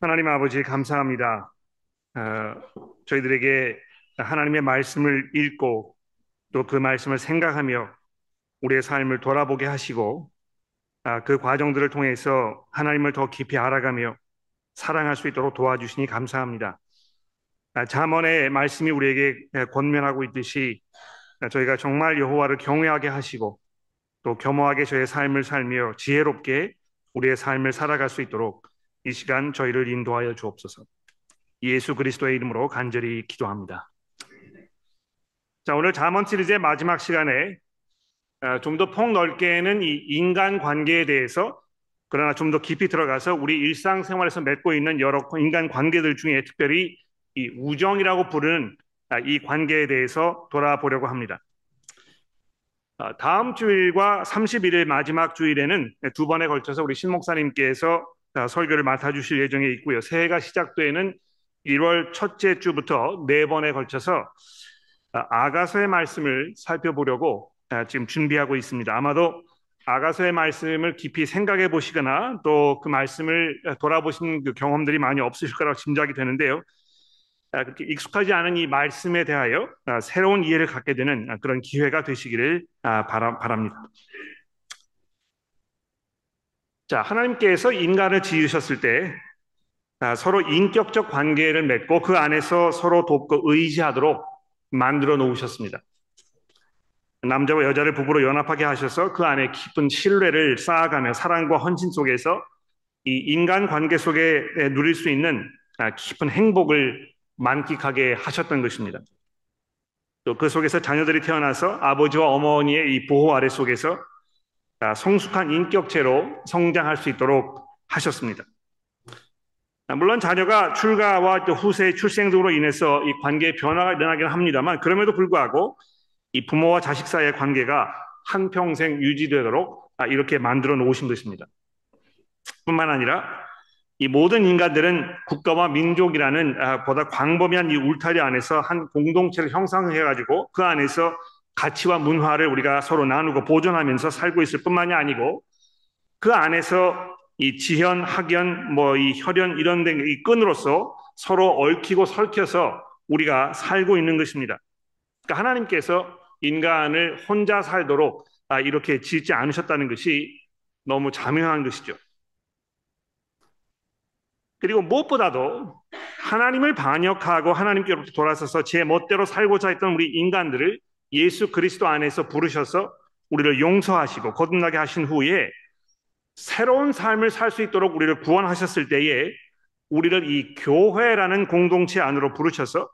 하나님 아버지 감사합니다. 저희들에게 하나님의 말씀을 읽고 또 그 말씀을 생각하며 우리의 삶을 돌아보게 하시고 그 과정들을 통해서 하나님을 더 깊이 알아가며 사랑할 수 있도록 도와주시니 감사합니다. 잠언의 말씀이 우리에게 권면하고 있듯이 저희가 정말 여호와를 경외하게 하시고 또 겸허하게 저의 삶을 살며 지혜롭게 우리의 삶을 살아갈 수 있도록 이 시간 저희를 인도하여 주옵소서. 예수 그리스도의 이름으로 간절히 기도합니다. 자, 오늘 잠언 시리즈의 마지막 시간에 좀 더 폭넓게는 이 인간관계에 대해서, 그러나 좀 더 깊이 들어가서 우리 일상생활에서 맺고 있는 여러 인간관계들 중에 특별히 이 우정이라고 부르는 이 관계에 대해서 돌아보려고 합니다. 다음 주일과 31일 마지막 주일에는 두 번에 걸쳐서 우리 신 목사님께서 설교를 맡아주실 예정에 있고요. 새해가 시작되는 1월 첫째 주부터 네 번에 걸쳐서 아가서의 말씀을 살펴보려고 지금 준비하고 있습니다. 아마도 아가서의 말씀을 깊이 생각해 보시거나 또 그 말씀을 돌아보신 그 경험들이 많이 없으실 거라고 짐작이 되는데요. 그렇게 익숙하지 않은 이 말씀에 대하여 새로운 이해를 갖게 되는 그런 기회가 되시기를 바랍니다. 자, 하나님께서 인간을 지으셨을 때 서로 인격적 관계를 맺고 그 안에서 서로 돕고 의지하도록 만들어 놓으셨습니다. 남자와 여자를 부부로 연합하게 하셔서 그 안에 깊은 신뢰를 쌓아가며 사랑과 헌신 속에서 이 인간 관계 속에 누릴 수 있는 깊은 행복을 만끽하게 하셨던 것입니다. 또 그 속에서 자녀들이 태어나서 아버지와 어머니의 이 보호 아래 속에서 성숙한 인격체로 성장할 수 있도록 하셨습니다. 물론 자녀가 출가와 또 후세의 출생 등으로 인해서 이 관계의 변화가 일어나긴 합니다만, 그럼에도 불구하고 이 부모와 자식 사이의 관계가 한평생 유지되도록 이렇게 만들어 놓으신 것입니다. 뿐만 아니라 이 모든 인간들은 국가와 민족이라는 보다 광범위한 이 울타리 안에서 한 공동체를 형성해가지고 그 안에서 가치와 문화를 우리가 서로 나누고 보존하면서 살고 있을 뿐만이 아니고, 그 안에서 이 지현, 학연, 이 혈연 이런 데 이 끈으로서 서로 얽히고 설켜서 우리가 살고 있는 것입니다. 그러니까 하나님께서 인간을 혼자 살도록 이렇게 짓지 않으셨다는 것이 너무 자명한 것이죠. 그리고 무엇보다도 하나님을 반역하고 하나님께로부터 돌아서서 제 멋대로 살고자 했던 우리 인간들을 예수 그리스도 안에서 부르셔서 우리를 용서하시고 거듭나게 하신 후에 새로운 삶을 살 수 있도록 우리를 구원하셨을 때에 우리를 이 교회라는 공동체 안으로 부르셔서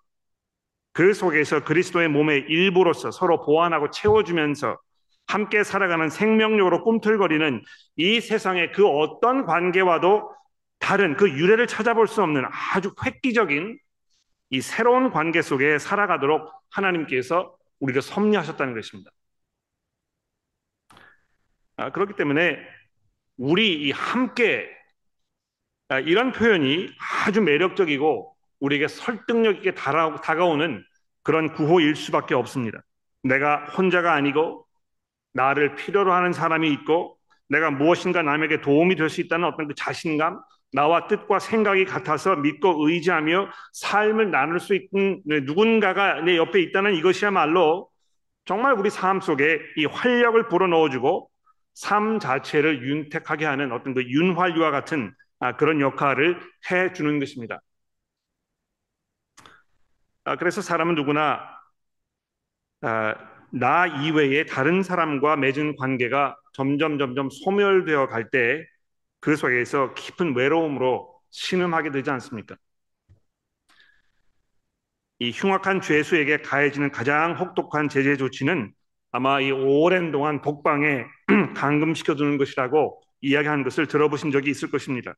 그 속에서 그리스도의 몸의 일부로서 서로 보완하고 채워주면서 함께 살아가는 생명력으로 꿈틀거리는 이 세상의 그 어떤 관계와도 다른, 그 유래를 찾아볼 수 없는 아주 획기적인 이 새로운 관계 속에 살아가도록 하나님께서 우리를 섭리하셨다는 것입니다. 그렇기 때문에 우리 이 함께, 이런 표현이 아주 매력적이고 우리에게 설득력 있게 다가오는 그런 구호일 수밖에 없습니다. 내가 혼자가 아니고 나를 필요로 하는 사람이 있고 내가 무엇인가 남에게 도움이 될 수 있다는 어떤 그 자신감, 나와 뜻과 생각이 같아서 믿고 의지하며 삶을 나눌 수 있는 누군가가 내 옆에 있다는 이것이야말로 정말 우리 삶 속에 이 활력을 불어넣어주고 삶 자체를 윤택하게 하는 어떤 그 윤활유와 같은 그런 역할을 해주는 것입니다. 그래서 사람은 누구나 나 이외에 다른 사람과 맺은 관계가 점점 소멸되어 갈 때 그 속에서 깊은 외로움으로 신음하게 되지 않습니까? 이 흉악한 죄수에게 가해지는 가장 혹독한 제재 조치는 아마 이 오랜 동안 복방에 감금시켜두는 것이라고 이야기한 것을 들어보신 적이 있을 것입니다.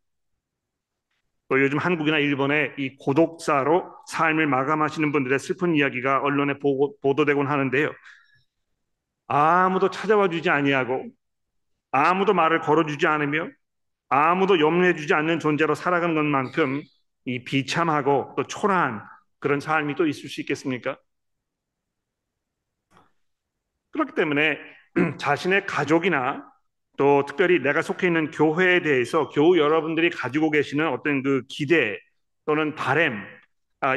또 요즘 한국이나 일본의 이 고독사로 삶을 마감하시는 분들의 슬픈 이야기가 언론에 보도되곤 하는데요. 아무도 찾아와 주지 아니하고 아무도 말을 걸어주지 않으며 아무도 염려해주지 않는 존재로 살아간 것만큼 이 비참하고 또 초라한 그런 삶이 또 있을 수 있겠습니까? 그렇기 때문에 자신의 가족이나 또 특별히 내가 속해 있는 교회에 대해서 교우 여러분들이 가지고 계시는 어떤 그 기대 또는 바램,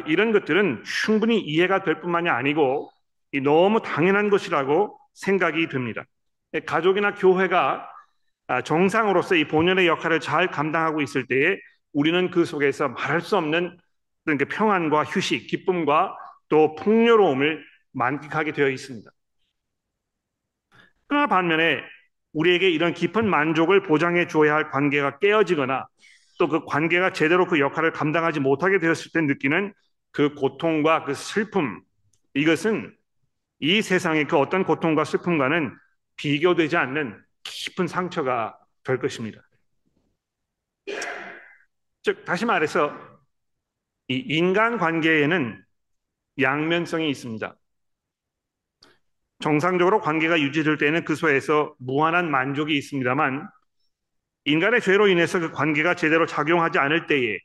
이런 것들은 충분히 이해가 될 뿐만이 아니고 너무 당연한 것이라고 생각이 듭니다. 가족이나 교회가 정상으로서 이 본연의 역할을 잘 감당하고 있을 때에 우리는 그 속에서 말할 수 없는 그 평안과 휴식, 기쁨과 또 풍요로움을 만끽하게 되어 있습니다. 그러나 반면에 우리에게 이런 깊은 만족을 보장해 주어야 할 관계가 깨어지거나 또 그 관계가 제대로 그 역할을 감당하지 못하게 되었을 때 느끼는 그 고통과 그 슬픔, 이것은 이 세상의 그 어떤 고통과 슬픔과는 비교되지 않는 깊은 상처가 될 것입니다. 즉 다시 말해서 이 인간관계에는 양면성이 있습니다. 정상적으로 관계가 유지될 때는 그 속에서 무한한 만족이 있습니다만, 인간의 죄로 인해서 그 관계가 제대로 작용하지 않을 때에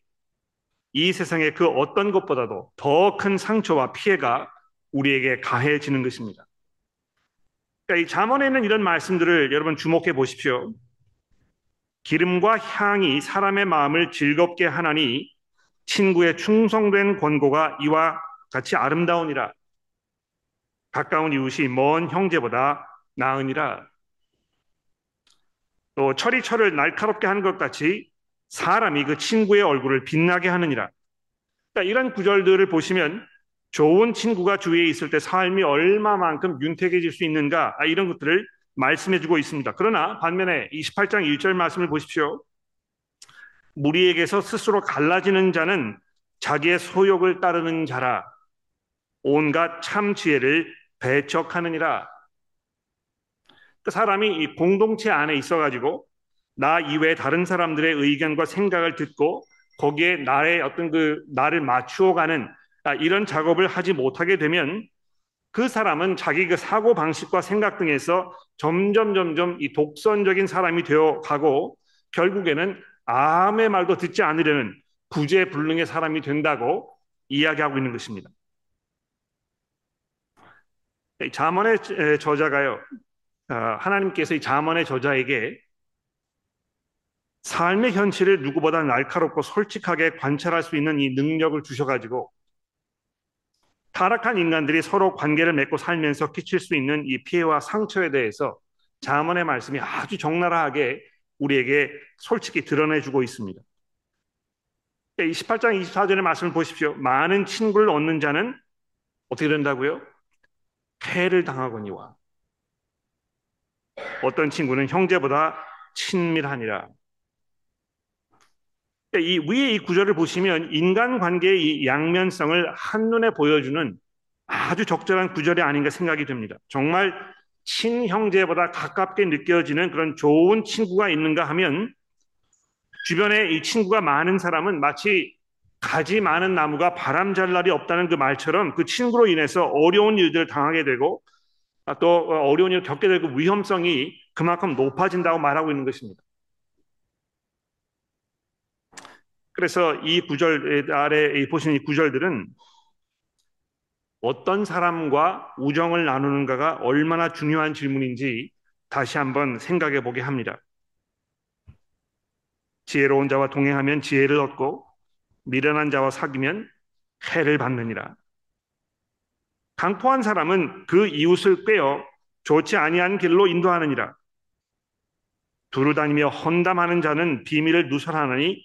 이 세상의 그 어떤 것보다도 더 큰 상처와 피해가 우리에게 가해지는 것입니다. 그러니까 이 잠언에는 이런 말씀들을 여러분 주목해 보십시오. 기름과 향이 사람의 마음을 즐겁게 하나니 친구의 충성된 권고가 이와 같이 아름다우니라. 가까운 이웃이 먼 형제보다 나으니라. 또 철이 철을 날카롭게 하는 것 같이 사람이 그 친구의 얼굴을 빛나게 하느니라. 그러니까 이런 구절들을 보시면 좋은 친구가 주위에 있을 때 삶이 얼마만큼 윤택해질 수 있는가, 이런 것들을 말씀해주고 있습니다. 그러나 반면에 28장 1절 말씀을 보십시오. 무리에게서 스스로 갈라지는 자는 자기의 소욕을 따르는 자라. 온갖 참 지혜를 배척하느니라. 그 사람이 이 공동체 안에 있어가지고 나 이외에 다른 사람들의 의견과 생각을 듣고 거기에 나의 어떤 그 나를 맞추어가는 이런 작업을 하지 못하게 되면 그 사람은 자기 그 사고 방식과 생각 등에서 점점 이 독선적인 사람이 되어 가고 결국에는 아무의 말도 듣지 않으려는 구제불능의 사람이 된다고 이야기하고 있는 것입니다. 잠언의 저자가요, 하나님께서 이 잠언의 저자에게 삶의 현실을 누구보다 날카롭고 솔직하게 관찰할 수 있는 이 능력을 주셔가지고 타락한 인간들이 서로 관계를 맺고 살면서 끼칠 수 있는 이 피해와 상처에 대해서 잠언의 말씀이 아주 적나라하게 우리에게 솔직히 드러내주고 있습니다. 18장 24절의 말씀을 보십시오. 많은 친구를 얻는 자는 어떻게 된다고요? 해를 당하거니와 어떤 친구는 형제보다 친밀하니라. 이 위에 이 구절을 보시면 인간관계의 이 양면성을 한눈에 보여주는 아주 적절한 구절이 아닌가 생각이 듭니다. 정말 친형제보다 가깝게 느껴지는 그런 좋은 친구가 있는가 하면 주변에 이 친구가 많은 사람은 마치 가지 많은 나무가 바람 잘 날이 없다는 그 말처럼 그 친구로 인해서 어려운 일들을 당하게 되고 또 어려운 일을 겪게 되고 위험성이 그만큼 높아진다고 말하고 있는 것입니다. 그래서 이 구절 아래 보시는 이 구절들은 어떤 사람과 우정을 나누는가가 얼마나 중요한 질문인지 다시 한번 생각해 보게 합니다. 지혜로운 자와 동행하면 지혜를 얻고 미련한 자와 사귀면 해를 받느니라. 강포한 사람은 그 이웃을 빼어 좋지 아니한 길로 인도하느니라. 두루다니며 헌담하는 자는 비밀을 누설하느니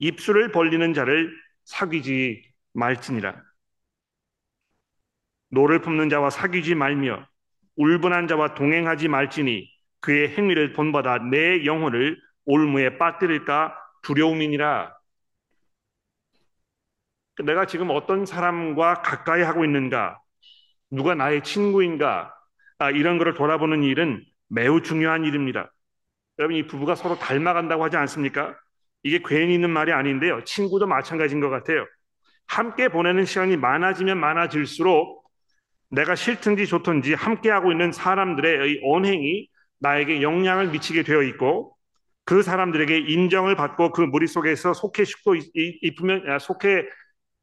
입술을 벌리는 자를 사귀지 말지니라. 노를 품는 자와 사귀지 말며 울분한 자와 동행하지 말지니 그의 행위를 본받아 내 영혼을 올무에 빠뜨릴까 두려움이니라. 내가 지금 어떤 사람과 가까이 하고 있는가, 누가 나의 친구인가, 이런 것을 돌아보는 일은 매우 중요한 일입니다. 여러분, 이 부부가 서로 닮아간다고 하지 않습니까? 이게 괜히 있는 말이 아닌데요, 친구도 마찬가지인 것 같아요. 함께 보내는 시간이 많아지면 많아질수록 내가 싫든지 좋든지 함께하고 있는 사람들의 언행이 나에게 영향을 미치게 되어 있고 그 사람들에게 인정을 받고 그 무리 속에서 속해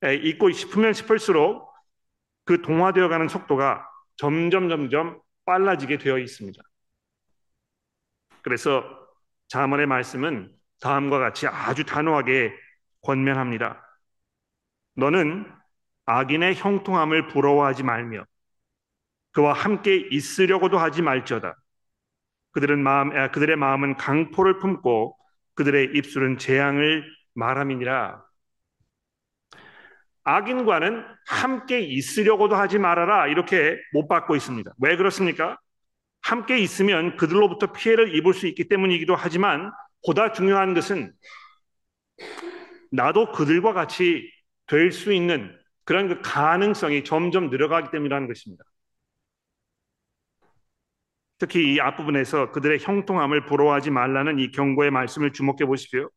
있고 싶으면 싶을수록 그 동화되어가는 속도가 점점 빨라지게 되어 있습니다. 그래서 잠언의 말씀은 다음과 같이 아주 단호하게 권면합니다. 너는 악인의 형통함을 부러워하지 말며 그와 함께 있으려고도 하지 말지어다. 그들의 마음은 강포를 품고 그들의 입술은 재앙을 말함이니라. 악인과는 함께 있으려고도 하지 말아라, 이렇게 못 받고 있습니다. 왜 그렇습니까? 함께 있으면 그들로부터 피해를 입을 수 있기 때문이기도 하지만 보다 중요한 것은 나도 그들과 같이 될 수 있는 그런 그 가능성이 점점 늘어가기 때문이라는 것입니다. 특히 이 앞부분에서 그들의 형통함을 부러워하지 말라는 이 경고의 말씀을 주목해 보십시오.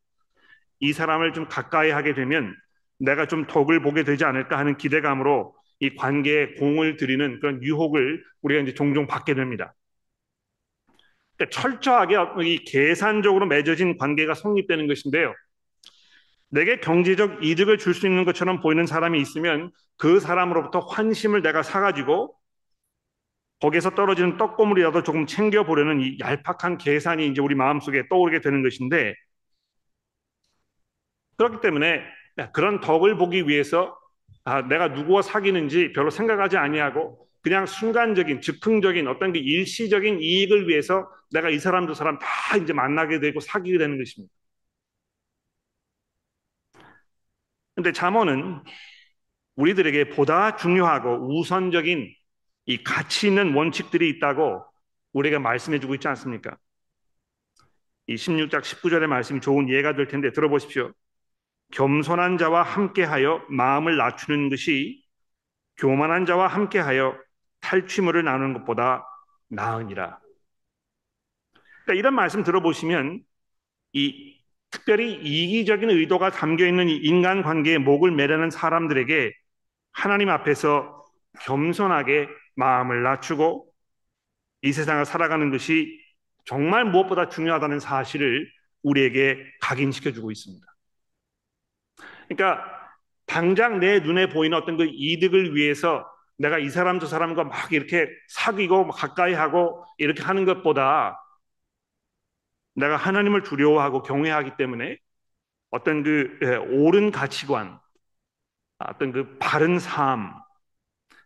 이 사람을 좀 가까이 하게 되면 내가 좀 덕을 보게 되지 않을까 하는 기대감으로 이 관계에 공을 들이는 그런 유혹을 우리가 이제 종종 받게 됩니다. 그러니까 철저하게 이 계산적으로 맺어진 관계가 성립되는 것인데요. 내게 경제적 이득을 줄 수 있는 것처럼 보이는 사람이 있으면 그 사람으로부터 환심을 내가 사가지고 거기에서 떨어지는 떡고물이라도 조금 챙겨보려는 이 얄팍한 계산이 이제 우리 마음속에 떠오르게 되는 것인데, 그렇기 때문에 그런 덕을 보기 위해서 내가 누구와 사귀는지 별로 생각하지 아니하고 그냥 순간적인, 즉흥적인 어떤 그 일시적인 이익을 위해서 내가 이 사람 저 사람 다 이제 만나게 되고 사귀게 되는 것입니다. 그런데 잠언은 우리들에게 보다 중요하고 우선적인 이 가치 있는 원칙들이 있다고 우리가 말씀해주고 있지 않습니까? 이 16장 19절의 말씀이 좋은 예가 될 텐데 들어보십시오. 겸손한 자와 함께하여 마음을 낮추는 것이 교만한 자와 함께하여 탈취물을 나누는 것보다 나으니라. 그러니까 이런 말씀 들어보시면 이 특별히 이기적인 의도가 담겨있는 이 인간관계에 목을 매려는 사람들에게 하나님 앞에서 겸손하게 마음을 낮추고 이 세상을 살아가는 것이 정말 무엇보다 중요하다는 사실을 우리에게 각인시켜주고 있습니다. 그러니까 당장 내 눈에 보이는 어떤 그 이득을 위해서 내가 이 사람 저 사람과 막 이렇게 사귀고 가까이 하고 이렇게 하는 것보다 내가 하나님을 두려워하고 경외하기 때문에 어떤 그 옳은 가치관, 어떤 그 바른 삶,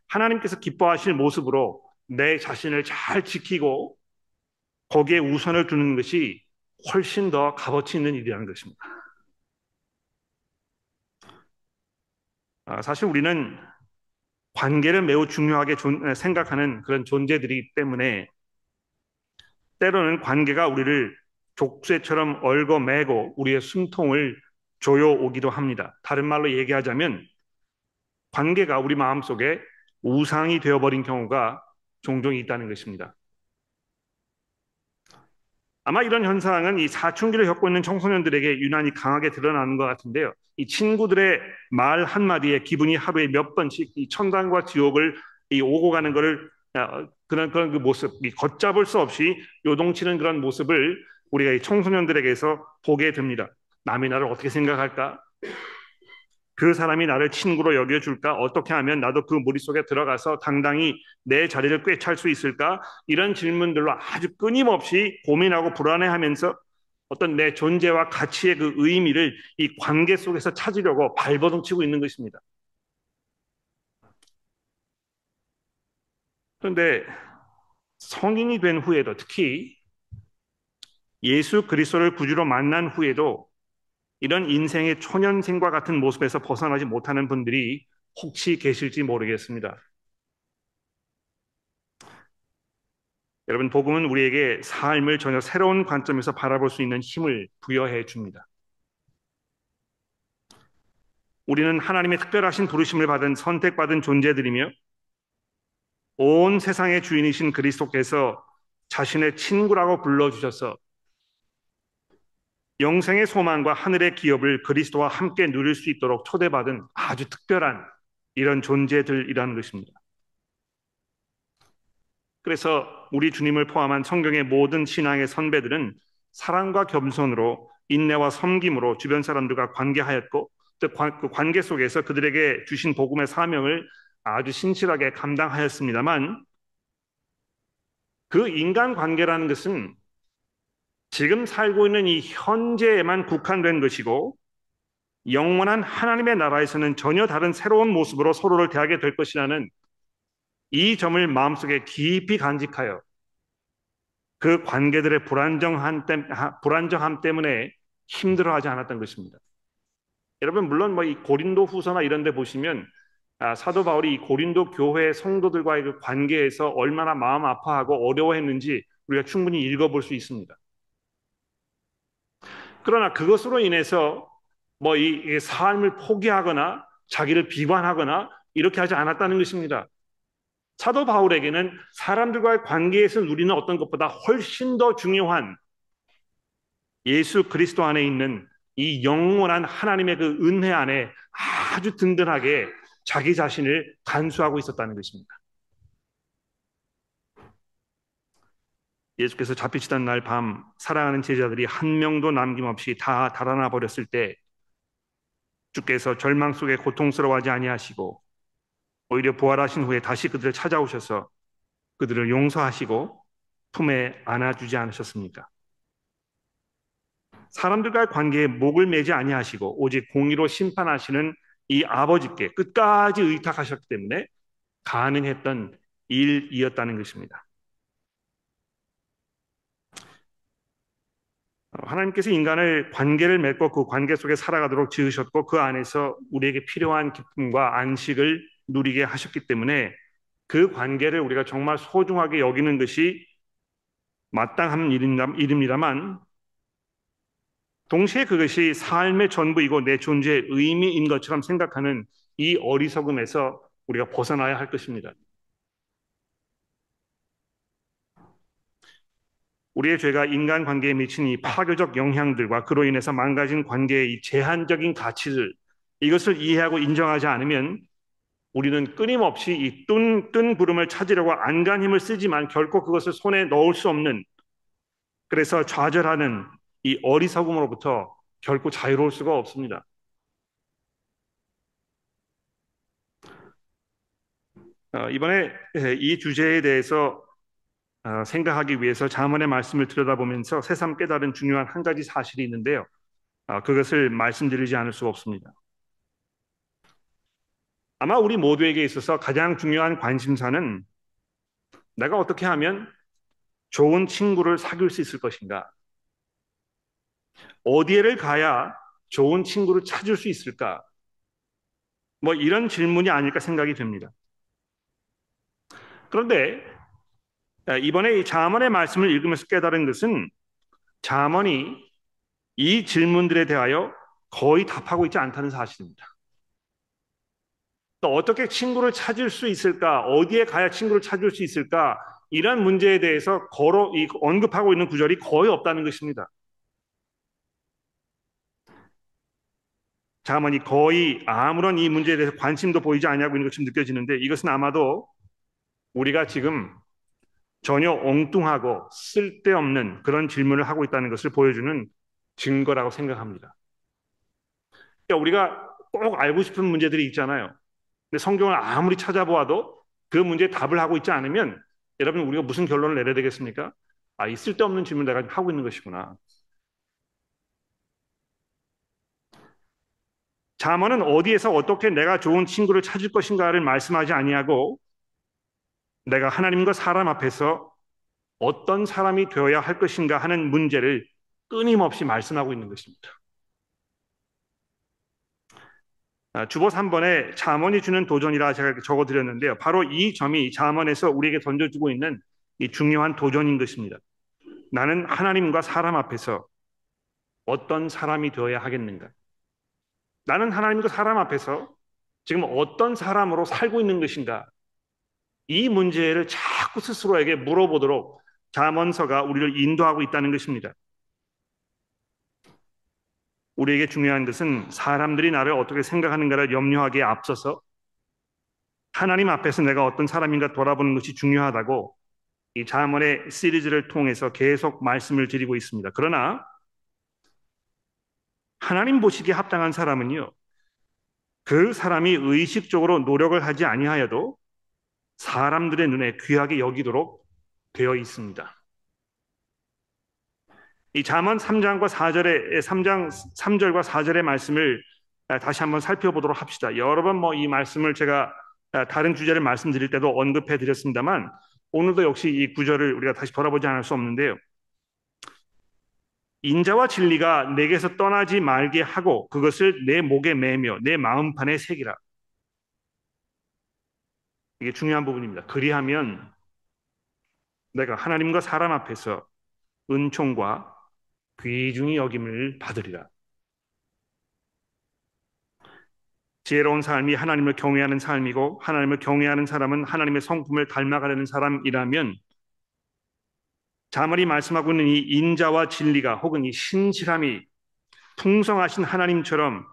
하나님께서 기뻐하실 모습으로 내 자신을 잘 지키고 거기에 우선을 두는 것이 훨씬 더 값어치 있는 일이라는 것입니다. 사실 우리는 관계를 매우 중요하게 생각하는 그런 존재들이기 때문에 때로는 관계가 우리를 족쇄처럼 얽어매고 우리의 숨통을 조여오기도 합니다. 다른 말로 얘기하자면 관계가 우리 마음속에 우상이 되어버린 경우가 종종 있다는 것입니다. 아마 이런 현상은 이 사춘기를 겪고 있는 청소년들에게 유난히 강하게 드러나는 것 같은데요. 이 친구들의 말 한마디에 기분이 하루에 몇 번씩 이 천당과 지옥을 이 오고 가는 것을 그런 그 모습, 이 걷잡을 수 없이 요동치는 그런 모습을 우리가 이 청소년들에게서 보게 됩니다. 남이 나를 어떻게 생각할까? 그 사람이 나를 친구로 여겨줄까? 어떻게 하면 나도 그 무리속에 들어가서 당당히 내 자리를 꿰찰 수 있을까? 이런 질문들로 아주 끊임없이 고민하고 불안해하면서 어떤 내 존재와 가치의 그 의미를 이 관계 속에서 찾으려고 발버둥치고 있는 것입니다. 그런데 성인이 된 후에도, 특히 예수 그리스도를 구주로 만난 후에도 이런 인생의 초년생과 같은 모습에서 벗어나지 못하는 분들이 혹시 계실지 모르겠습니다. 여러분, 복음은 우리에게 삶을 전혀 새로운 관점에서 바라볼 수 있는 힘을 부여해 줍니다. 우리는 하나님의 특별하신 부르심을 받은 선택받은 존재들이며 온 세상의 주인이신 그리스도께서 자신의 친구라고 불러주셔서 영생의 소망과 하늘의 기업을 그리스도와 함께 누릴 수 있도록 초대받은 아주 특별한 이런 존재들이라는 것입니다. 그래서 우리 주님을 포함한 성경의 모든 신앙의 선배들은 사랑과 겸손으로 인내와 섬김으로 주변 사람들과 관계하였고 그 관계 속에서 그들에게 주신 복음의 사명을 아주 신실하게 감당하였습니다만, 그 인간관계라는 것은 지금 살고 있는 이 현재에만 국한된 것이고 영원한 하나님의 나라에서는 전혀 다른 새로운 모습으로 서로를 대하게 될 것이라는 이 점을 마음속에 깊이 간직하여 그 관계들의 불안정함 때문에 힘들어하지 않았던 것입니다. 여러분 물론 뭐 이 고린도 후서나 이런 데 보시면 사도 바울이 이 고린도 교회 성도들과의 그 관계에서 얼마나 마음 아파하고 어려워했는지 우리가 충분히 읽어볼 수 있습니다. 그러나 그것으로 인해서 뭐 이 삶을 포기하거나 자기를 비관하거나 이렇게 하지 않았다는 것입니다. 사도 바울에게는 사람들과의 관계에서 누리는 어떤 것보다 훨씬 더 중요한 예수 그리스도 안에 있는 이 영원한 하나님의 그 은혜 안에 아주 든든하게 자기 자신을 간수하고 있었다는 것입니다. 예수께서 잡히시던 날 밤 사랑하는 제자들이 한 명도 남김없이 다 달아나 버렸을 때 주께서 절망 속에 고통스러워하지 아니하시고 오히려 부활하신 후에 다시 그들을 찾아오셔서 그들을 용서하시고 품에 안아주지 않으셨습니까? 사람들과의 관계에 목을 매지 아니하시고 오직 공의로 심판하시는 이 아버지께 끝까지 의탁하셨기 때문에 가능했던 일이었다는 것입니다. 하나님께서 인간을 관계를 맺고 그 관계 속에 살아가도록 지으셨고 그 안에서 우리에게 필요한 기쁨과 안식을 누리게 하셨기 때문에 그 관계를 우리가 정말 소중하게 여기는 것이 마땅한 일입니다만 동시에 그것이 삶의 전부이고 내 존재의 의미인 것처럼 생각하는 이 어리석음에서 우리가 벗어나야 할 것입니다. 우리의 죄가 인간관계에 미친 이 파괴적 영향들과 그로 인해서 망가진 관계의 이 제한적인 가치들, 이것을 이해하고 인정하지 않으면 우리는 끊임없이 이 뜬 구름을 찾으려고 안간 힘을 쓰지만 결코 그것을 손에 넣을 수 없는, 그래서 좌절하는 이 어리석음으로부터 결코 자유로울 수가 없습니다. 이번에 이 주제에 대해서 생각하기 위해서 잠언의 말씀을 들여다보면서 새삼 깨달은 중요한 한 가지 사실이 있는데요, 그것을 말씀드리지 않을 수가 없습니다. 아마 우리 모두에게 있어서 가장 중요한 관심사는 내가 어떻게 하면 좋은 친구를 사귈 수 있을 것인가, 어디에를 가야 좋은 친구를 찾을 수 있을까, 뭐 이런 질문이 아닐까 생각이 듭니다. 그런데 이번에 이 잠언의 말씀을 읽으면서 깨달은 것은 잠언이 이 질문들에 대하여 거의 답하고 있지 않다는 사실입니다. 또 어떻게 친구를 찾을 수 있을까, 어디에 가야 친구를 찾을 수 있을까, 이런 문제에 대해서 언급하고 있는 구절이 거의 없다는 것입니다. 잠언이 거의 아무런 이 문제에 대해서 관심도 보이지 아니하고 있는 것처럼 느껴지는데, 이것은 아마도 우리가 지금 전혀 엉뚱하고 쓸데없는 그런 질문을 하고 있다는 것을 보여주는 증거라고 생각합니다. 그러니까 우리가 꼭 알고 싶은 문제들이 있잖아요. 근데 성경을 아무리 찾아보아도 그 문제에 답을 하고 있지 않으면 여러분 우리가 무슨 결론을 내려야 되겠습니까? 아, 이 쓸데없는 질문을 내가 하고 있는 것이구나. 잠언은 어디에서 어떻게 내가 좋은 친구를 찾을 것인가를 말씀하지 아니하고 내가 하나님과 사람 앞에서 어떤 사람이 되어야 할 것인가 하는 문제를 끊임없이 말씀하고 있는 것입니다. 주보서 3번에 잠언이 주는 도전이라 제가 이렇게 적어드렸는데요, 바로 이 점이 잠언에서 우리에게 던져주고 있는 이 중요한 도전인 것입니다. 나는 하나님과 사람 앞에서 어떤 사람이 되어야 하겠는가? 나는 하나님과 사람 앞에서 지금 어떤 사람으로 살고 있는 것인가? 이 문제를 자꾸 스스로에게 물어보도록 잠언서가 우리를 인도하고 있다는 것입니다. 우리에게 중요한 것은 사람들이 나를 어떻게 생각하는가를 염려하기에 앞서서 하나님 앞에서 내가 어떤 사람인가 돌아보는 것이 중요하다고 이 잠언의 시리즈를 통해서 계속 말씀을 드리고 있습니다. 그러나 하나님 보시기에 합당한 사람은요, 그 사람이 의식적으로 노력을 하지 아니하여도 사람들의 눈에 귀하게 여기도록 되어 있습니다. 이 잠언 3장과 4절의 3장 3절과 4절의 말씀을 다시 한번 살펴보도록 합시다. 여러 번 이 말씀을 제가 다른 주제를 말씀드릴 때도 언급해 드렸습니다만 오늘도 역시 이 구절을 우리가 다시 돌아보지 않을 수 없는데요. 인자와 진리가 내게서 떠나지 말게 하고 그것을 내 목에 매며 내 마음판에 새기라. 이게 중요한 부분입니다. 그리하면 내가 하나님과 사람 앞에서 은총과 귀중히 여김을 받으리라. 지혜로운 삶이 하나님을 경외하는 삶이고 하나님을 경외하는 사람은 하나님의 성품을 닮아가려는 사람이라면 자문이 말씀하고 있는 이 인자와 진리가 혹은 이 신실함이 풍성하신 하나님처럼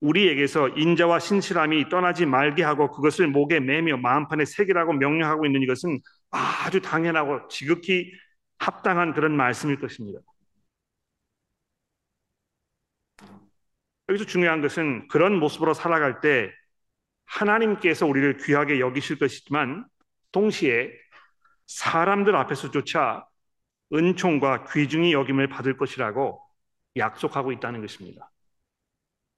우리에게서 인자와 신실함이 떠나지 말게 하고 그것을 목에 매며 마음판에 새기라고 명령하고 있는 이것은 아주 당연하고 지극히 합당한 그런 말씀일 것입니다. 여기서 중요한 것은 그런 모습으로 살아갈 때 하나님께서 우리를 귀하게 여기실 것이지만 동시에 사람들 앞에서조차 은총과 귀중히 여김을 받을 것이라고 약속하고 있다는 것입니다.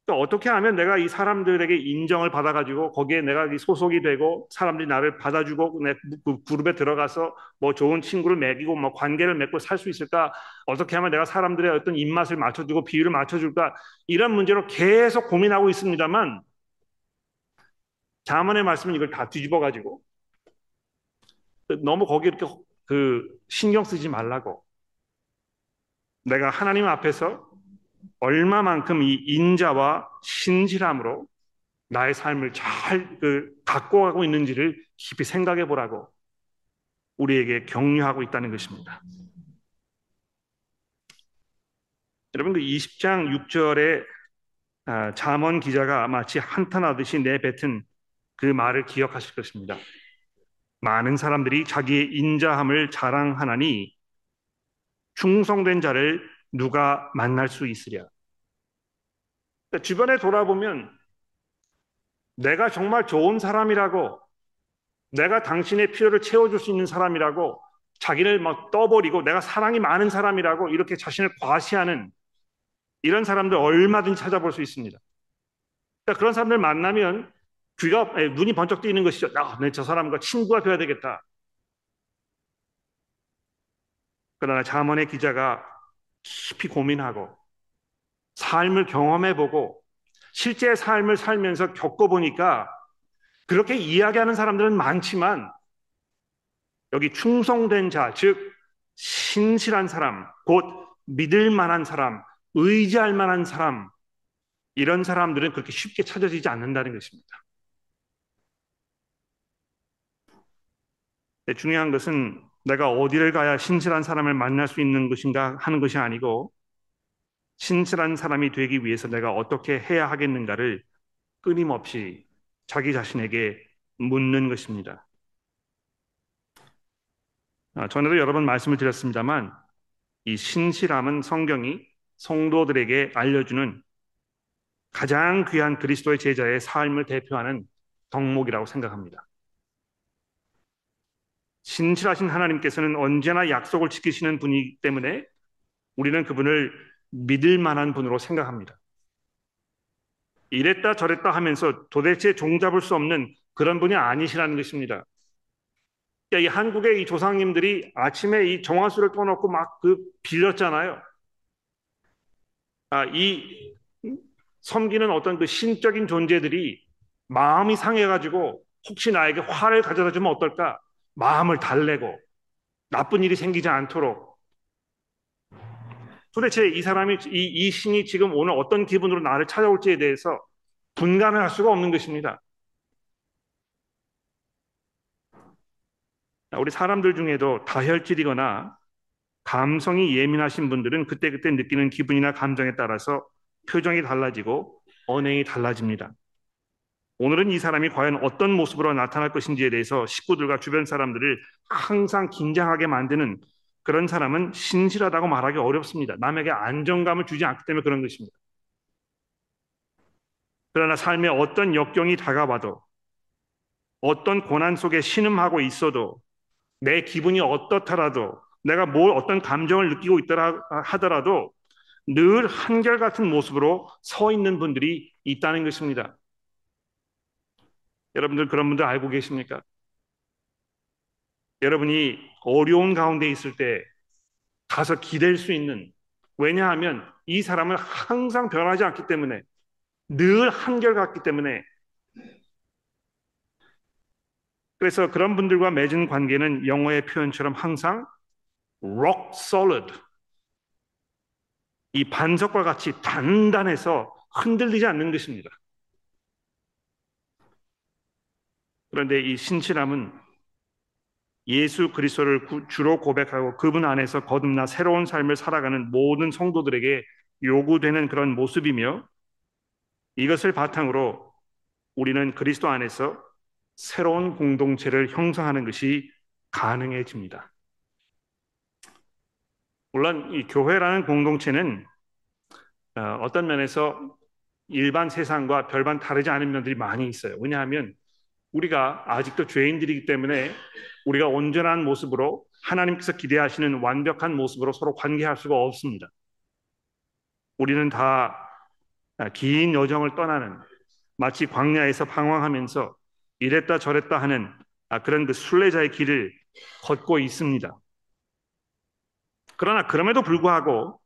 또 어떻게 하면 내가 이 사람들에게 인정을 받아가지고 거기에 내가 소속이 되고 사람들이 나를 받아주고 내 그룹에 들어가서 좋은 친구를 맺이고 관계를 맺고 살 수 있을까? 어떻게 하면 내가 사람들의 어떤 입맛을 맞춰주고 비율을 맞춰줄까? 이런 문제로 계속 고민하고 있습니다만 잠언의 말씀은 이걸 다 뒤집어가지고 너무 거기에 이렇게 신경 쓰지 말라고 내가 하나님 앞에서 얼마만큼 이 인자와 신실함으로 나의 삶을 잘 갖고 가고 있는지를 깊이 생각해 보라고 우리에게 격려하고 있다는 것입니다. 여러분 20장 6절에 잠언 기자가 마치 한탄하듯이 내뱉은 그 말을 기억하실 것입니다. 많은 사람들이 자기의 인자함을 자랑하나니 충성된 자를 누가 만날 수 있으랴. 주변에 돌아보면 내가 정말 좋은 사람이라고 내가 당신의 필요를 채워줄 수 있는 사람이라고 자기를 떠버리고 내가 사랑이 많은 사람이라고 이렇게 자신을 과시하는 이런 사람들 얼마든지 찾아볼 수 있습니다. 그런 사람들 만나면 눈이 번쩍 뜨이는 것이죠. 내 저 사람과 친구가 되어야 되겠다. 그러나 잠언의 기자가 깊이 고민하고 삶을 경험해보고 실제 삶을 살면서 겪어보니까 그렇게 이야기하는 사람들은 많지만 여기 충성된 자, 즉 신실한 사람, 곧 믿을 만한 사람, 의지할 만한 사람 이런 사람들은 그렇게 쉽게 찾아지지 않는다는 것입니다. 중요한 것은 내가 어디를 가야 신실한 사람을 만날 수 있는 것인가 하는 것이 아니고 신실한 사람이 되기 위해서 내가 어떻게 해야 하겠는가를 끊임없이 자기 자신에게 묻는 것입니다. 전에도 여러 번 말씀을 드렸습니다만 이 신실함은 성경이 성도들에게 알려주는 가장 귀한 그리스도의 제자의 삶을 대표하는 덕목이라고 생각합니다. 신실하신 하나님께서는 언제나 약속을 지키시는 분이기 때문에 우리는 그분을 믿을 만한 분으로 생각합니다. 이랬다 저랬다 하면서 도대체 종잡을 수 없는 그런 분이 아니시라는 것입니다. 이 한국의 이 조상님들이 아침에 이 정화수를 떠놓고 빌렸잖아요. 이 섬기는 어떤 신적인 존재들이 마음이 상해가지고 혹시 나에게 화를 가져다 주면 어떨까? 마음을 달래고 나쁜 일이 생기지 않도록 도대체 이 사람이 이 신이 지금 오늘 어떤 기분으로 나를 찾아올지에 대해서 분간을 할 수가 없는 것입니다. 우리 사람들 중에도 다혈질이거나 감성이 예민하신 분들은 그때그때 느끼는 기분이나 감정에 따라서 표정이 달라지고 언행이 달라집니다. 오늘은 이 사람이 과연 어떤 모습으로 나타날 것인지에 대해서 식구들과 주변 사람들을 항상 긴장하게 만드는 그런 사람은 신실하다고 말하기 어렵습니다. 남에게 안정감을 주지 않기 때문에 그런 것입니다. 그러나 삶의 어떤 역경이 다가와도 어떤 고난 속에 신음하고 있어도 내 기분이 어떻더라도 내가 뭘 어떤 감정을 느끼고 있더라 하더라도 늘 한결같은 모습으로 서 있는 분들이 있다는 것입니다. 여러분들 그런 분들 알고 계십니까? 여러분이 어려운 가운데 있을 때 가서 기댈 수 있는, 왜냐하면 이 사람은 항상 변하지 않기 때문에, 늘 한결같기 때문에. 그래서 그런 분들과 맺은 관계는 영어의 표현처럼 항상 rock solid, 이 반석과 같이 단단해서 흔들리지 않는 것입니다. 그런데 이 신실함은 예수 그리스도를 주로 고백하고 그분 안에서 거듭나 새로운 삶을 살아가는 모든 성도들에게 요구되는 그런 모습이며, 이것을 바탕으로 우리는 그리스도 안에서 새로운 공동체를 형성하는 것이 가능해집니다. 물론 이 교회라는 공동체는 어떤 면에서 일반 세상과 별반 다르지 않은 면들이 많이 있어요. 왜냐하면 우리가 아직도 죄인들이기 때문에 우리가 온전한 모습으로, 하나님께서 기대하시는 완벽한 모습으로 서로 관계할 수가 없습니다. 우리는 다 긴 여정을 떠나는, 마치 광야에서 방황하면서 이랬다 저랬다 하는 그런 그 순례자의 길을 걷고 있습니다. 그러나 그럼에도 불구하고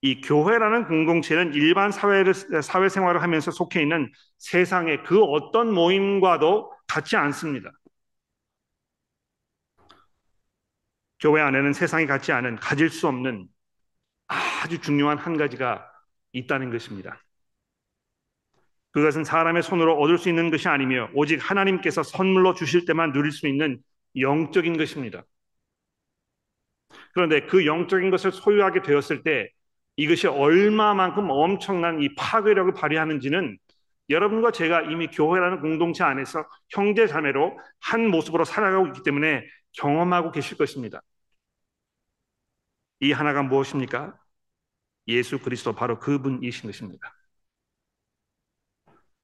이 교회라는 공동체는 일반 사회생활을 하면서 속해 있는 세상의 그 어떤 모임과도 같지 않습니다. 교회 안에는 세상이 갖지 않은, 가질 수 없는 아주 중요한 한 가지가 있다는 것입니다. 그것은 사람의 손으로 얻을 수 있는 것이 아니며 오직 하나님께서 선물로 주실 때만 누릴 수 있는 영적인 것입니다. 그런데 그 영적인 것을 소유하게 되었을 때 이것이 얼마만큼 엄청난 이 파괴력을 발휘하는지는 여러분과 제가 이미 교회라는 공동체 안에서 형제 자매로 한 모습으로 살아가고 있기 때문에 경험하고 계실 것입니다. 이 하나가 무엇입니까? 예수 그리스도, 바로 그분이신 것입니다.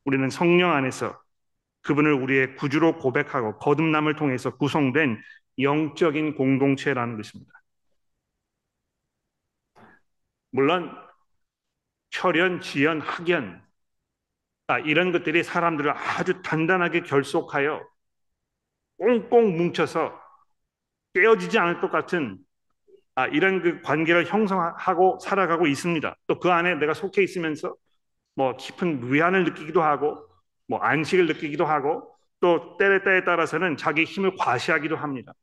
우리는 성령 안에서 그분을 우리의 구주로 고백하고 거듭남을 통해서 구성된 영적인 공동체라는 것입니다. 물론 혈연, 지연, 학연 이런 것들이 사람들을 아주 단단하게 결속하여 꽁꽁 뭉쳐서 깨어지지 않을 것 같은 이런 그 관계를 형성하고 살아가고 있습니다. 또 그 안에 내가 속해 있으면서 뭐 깊은 위안을 느끼기도 하고, 뭐 안식을 느끼기도 하고, 또 때에 따라서는 자기 힘을 과시하기도 합니다.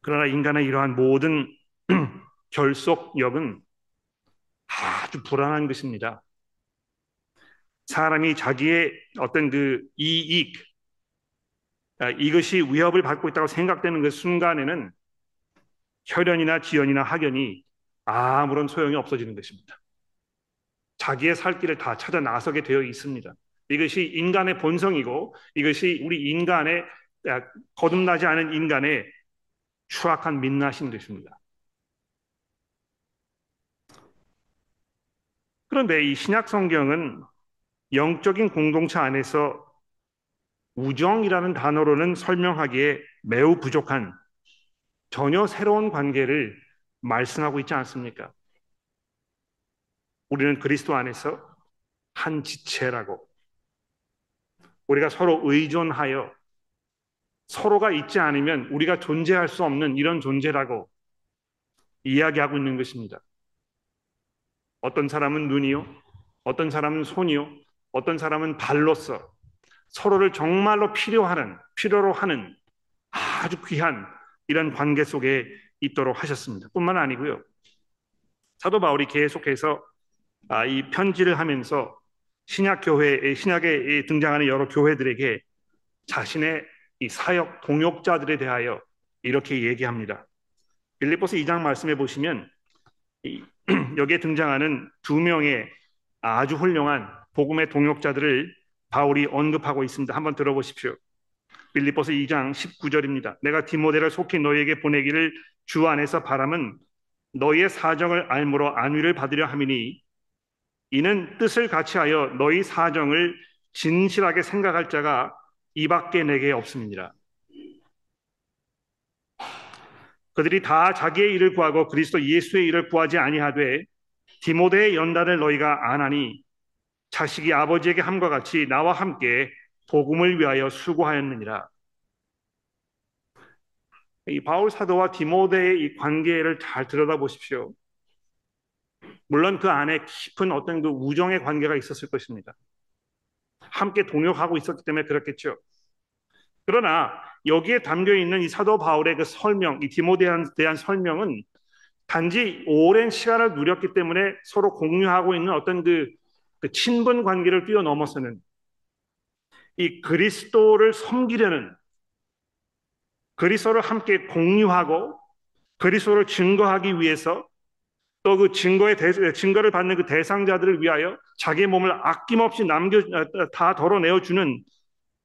그러나 인간의 이러한 모든 결속력은 아주 불안한 것입니다. 사람이 자기의 어떤 그 이익, 이것이 위협을 받고 있다고 생각되는 그 순간에는 혈연이나 지연이나 학연이 아무런 소용이 없어지는 것입니다. 자기의 살 길을 다 찾아 나서게 되어 있습니다. 이것이 인간의 본성이고, 이것이 우리 인간의, 거듭나지 않은 인간의 추악한 민낯인 것입니다. 그런데 이 신약 성경은 영적인 공동체 안에서 우정이라는 단어로는 설명하기에 매우 부족한 전혀 새로운 관계를 말씀하고 있지 않습니까? 우리는 그리스도 안에서 한 지체라고, 우리가 서로 의존하여 서로가 있지 않으면 우리가 존재할 수 없는 이런 존재라고 이야기하고 있는 것입니다. 어떤 사람은 눈이요, 어떤 사람은 손이요, 어떤 사람은 발로서 서로를 정말로 필요로 하는 아주 귀한 이런 관계 속에 있도록 하셨습니다. 뿐만 아니고요, 사도 바울이 계속해서 이 편지를 하면서 신약에 등장하는 여러 교회들에게 자신의 이 사역 동역자들에 대하여 이렇게 얘기합니다. 빌립보서 2장 말씀해 보시면 여기에 등장하는 두 명의 아주 훌륭한 복음의 동역자들을 바울이 언급하고 있습니다. 한번 들어보십시오. 빌립보서 2장 19절입니다. 내가 디모데를 속히 너희에게 보내기를 주 안에서 바람은 너희의 사정을 알므로 안위를 받으려 함이니, 이는 뜻을 같이하여 너희 사정을 진실하게 생각할 자가 이밖에 내게 없음이니라. 그들이 다 자기의 일을 구하고 그리스도 예수의 일을 구하지 아니하되 디모데의 연단을 너희가 안하니 자식이 아버지에게 함과 같이 나와 함께 복음을 위하여 수고하였느니라. 이 바울 사도와 디모데의 이 관계를 잘 들여다보십시오. 물론 그 안에 깊은 어떤 그 우정의 관계가 있었을 것입니다. 함께 동역하고 있었기 때문에 그렇겠죠. 그러나 여기에 담겨있는 이 사도 바울의 그 설명, 이 디모데에 대한 설명은 단지 오랜 시간을 누렸기 때문에 서로 공유하고 있는 어떤 그 친분 관계를 뛰어넘어서는 이 그리스도를 섬기려는, 그리스도를 함께 공유하고 그리스도를 증거하기 위해서 또 그 증거를 받는 그 대상자들을 위하여 자기의 몸을 아낌없이 다 덜어내어주는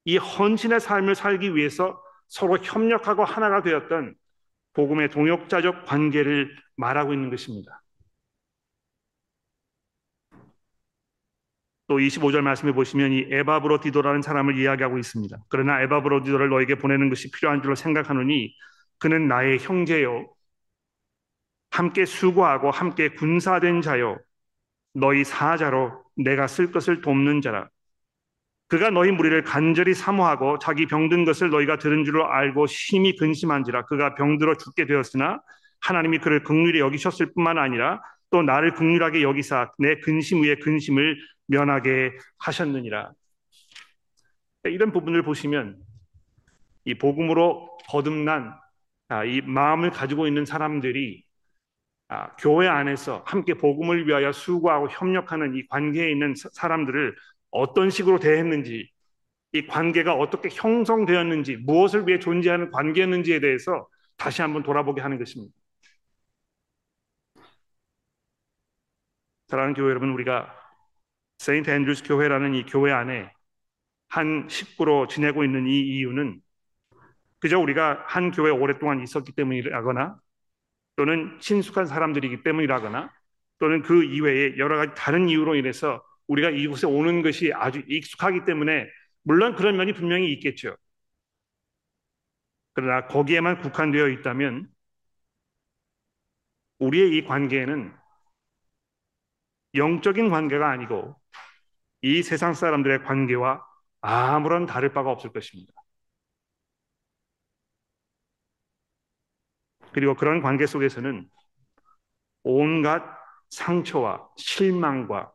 이 헌신의 삶을 살기 위해서 서로 협력하고 하나가 되었던 복음의 동역자적 관계를 말하고 있는 것입니다. 또 25절 말씀해 보시면 이 에바브로디도라는 사람을 이야기하고 있습니다. 그러나 에바브로디도를 너에게 보내는 것이 필요한 줄로 생각하노니 그는 나의 형제요 함께 수고하고 함께 군사된 자요 너희 사자로 내가 쓸 것을 돕는 자라. 그가 너희 무리를 간절히 사모하고 자기 병든 것을 너희가 들은 줄로 알고 심히 근심한지라. 그가 병들어 죽게 되었으나 하나님이 그를 긍휼히 여기셨을 뿐만 아니라 또 나를 긍휼하게 여기사 내 근심 위에 근심을 면하게 하셨느니라. 이런 부분을 보시면 이 복음으로 거듭난 이 마음을 가지고 있는 사람들이 교회 안에서 함께 복음을 위하여 수고하고 협력하는 이 관계에 있는 사람들을 어떤 식으로 대했는지, 이 관계가 어떻게 형성되었는지, 무엇을 위해 존재하는 관계였는지에 대해서 다시 한번 돌아보게 하는 것입니다. 사랑하는 교회 여러분, 우리가 세인트 앤드류스 교회라는 이 교회 안에 한 식구로 지내고 있는 이 이유는 그저 우리가 한 교회에 오랫동안 있었기 때문이라거나 또는 친숙한 사람들이기 때문이라거나 또는 그 이외에 여러 가지 다른 이유로 인해서 우리가 이곳에 오는 것이 아주 익숙하기 때문에 물론 그런 면이 분명히 있겠죠. 그러나 거기에만 국한되어 있다면 우리의 이 관계는 영적인 관계가 아니고 이 세상 사람들의 관계와 아무런 다를 바가 없을 것입니다. 그리고 그런 관계 속에서는 온갖 상처와 실망과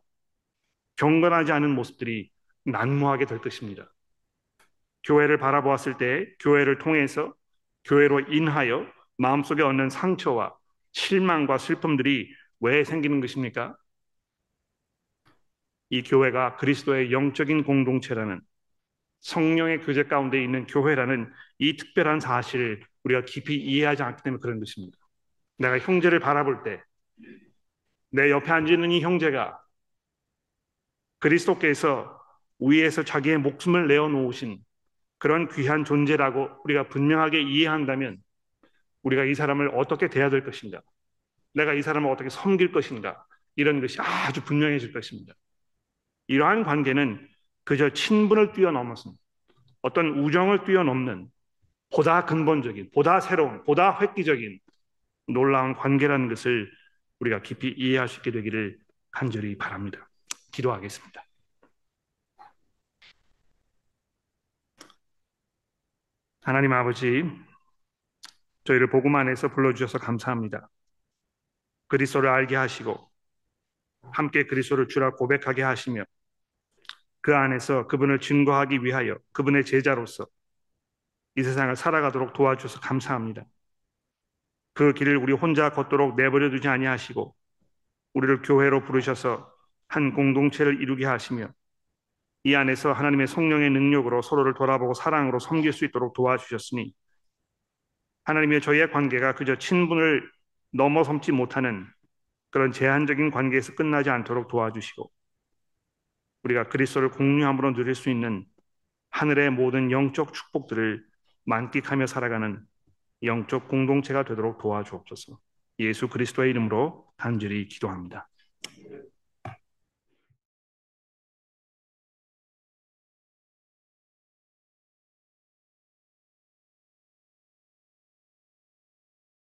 경건하지 않은 모습들이 난무하게 될 것입니다. 교회를 바라보았을 때 교회를 통해서 교회로 인하여 마음속에 얻는 상처와 실망과 슬픔들이 왜 생기는 것입니까? 이 교회가 그리스도의 영적인 공동체라는, 성령의 교제 가운데 있는 교회라는 이 특별한 사실을 우리가 깊이 이해하지 않기 때문에 그런 것입니다. 내가 형제를 바라볼 때 내 옆에 앉아있는 이 형제가 그리스도께서 위에서 자기의 목숨을 내어놓으신 그런 귀한 존재라고 우리가 분명하게 이해한다면 우리가 이 사람을 어떻게 대해야 될 것인가, 내가 이 사람을 어떻게 섬길 것인가, 이런 것이 아주 분명해질 것입니다. 이러한 관계는 그저 친분을 뛰어넘어서 어떤 우정을 뛰어넘는 보다 근본적인, 보다 새로운, 보다 획기적인 놀라운 관계라는 것을 우리가 깊이 이해할 수 있게 되기를 간절히 바랍니다. 기도하겠습니다. 하나님 아버지, 저희를 복음 안에서 불러주셔서 감사합니다. 그리스도를 알게 하시고 함께 그리스도를 주라 고백하게 하시며 그 안에서 그분을 증거하기 위하여 그분의 제자로서 이 세상을 살아가도록 도와주셔서 감사합니다. 그 길을 우리 혼자 걷도록 내버려 두지 아니하시고 우리를 교회로 부르셔서 한 공동체를 이루게 하시며 이 안에서 하나님의 성령의 능력으로 서로를 돌아보고 사랑으로 섬길 수 있도록 도와주셨으니 하나님의 저희의 관계가 그저 친분을 넘어섬지 못하는 그런 제한적인 관계에서 끝나지 않도록 도와주시고 우리가 그리스도를 공유함으로 누릴 수 있는 하늘의 모든 영적 축복들을 만끽하며 살아가는 영적 공동체가 되도록 도와주옵소서. 예수 그리스도의 이름으로 간절히 기도합니다.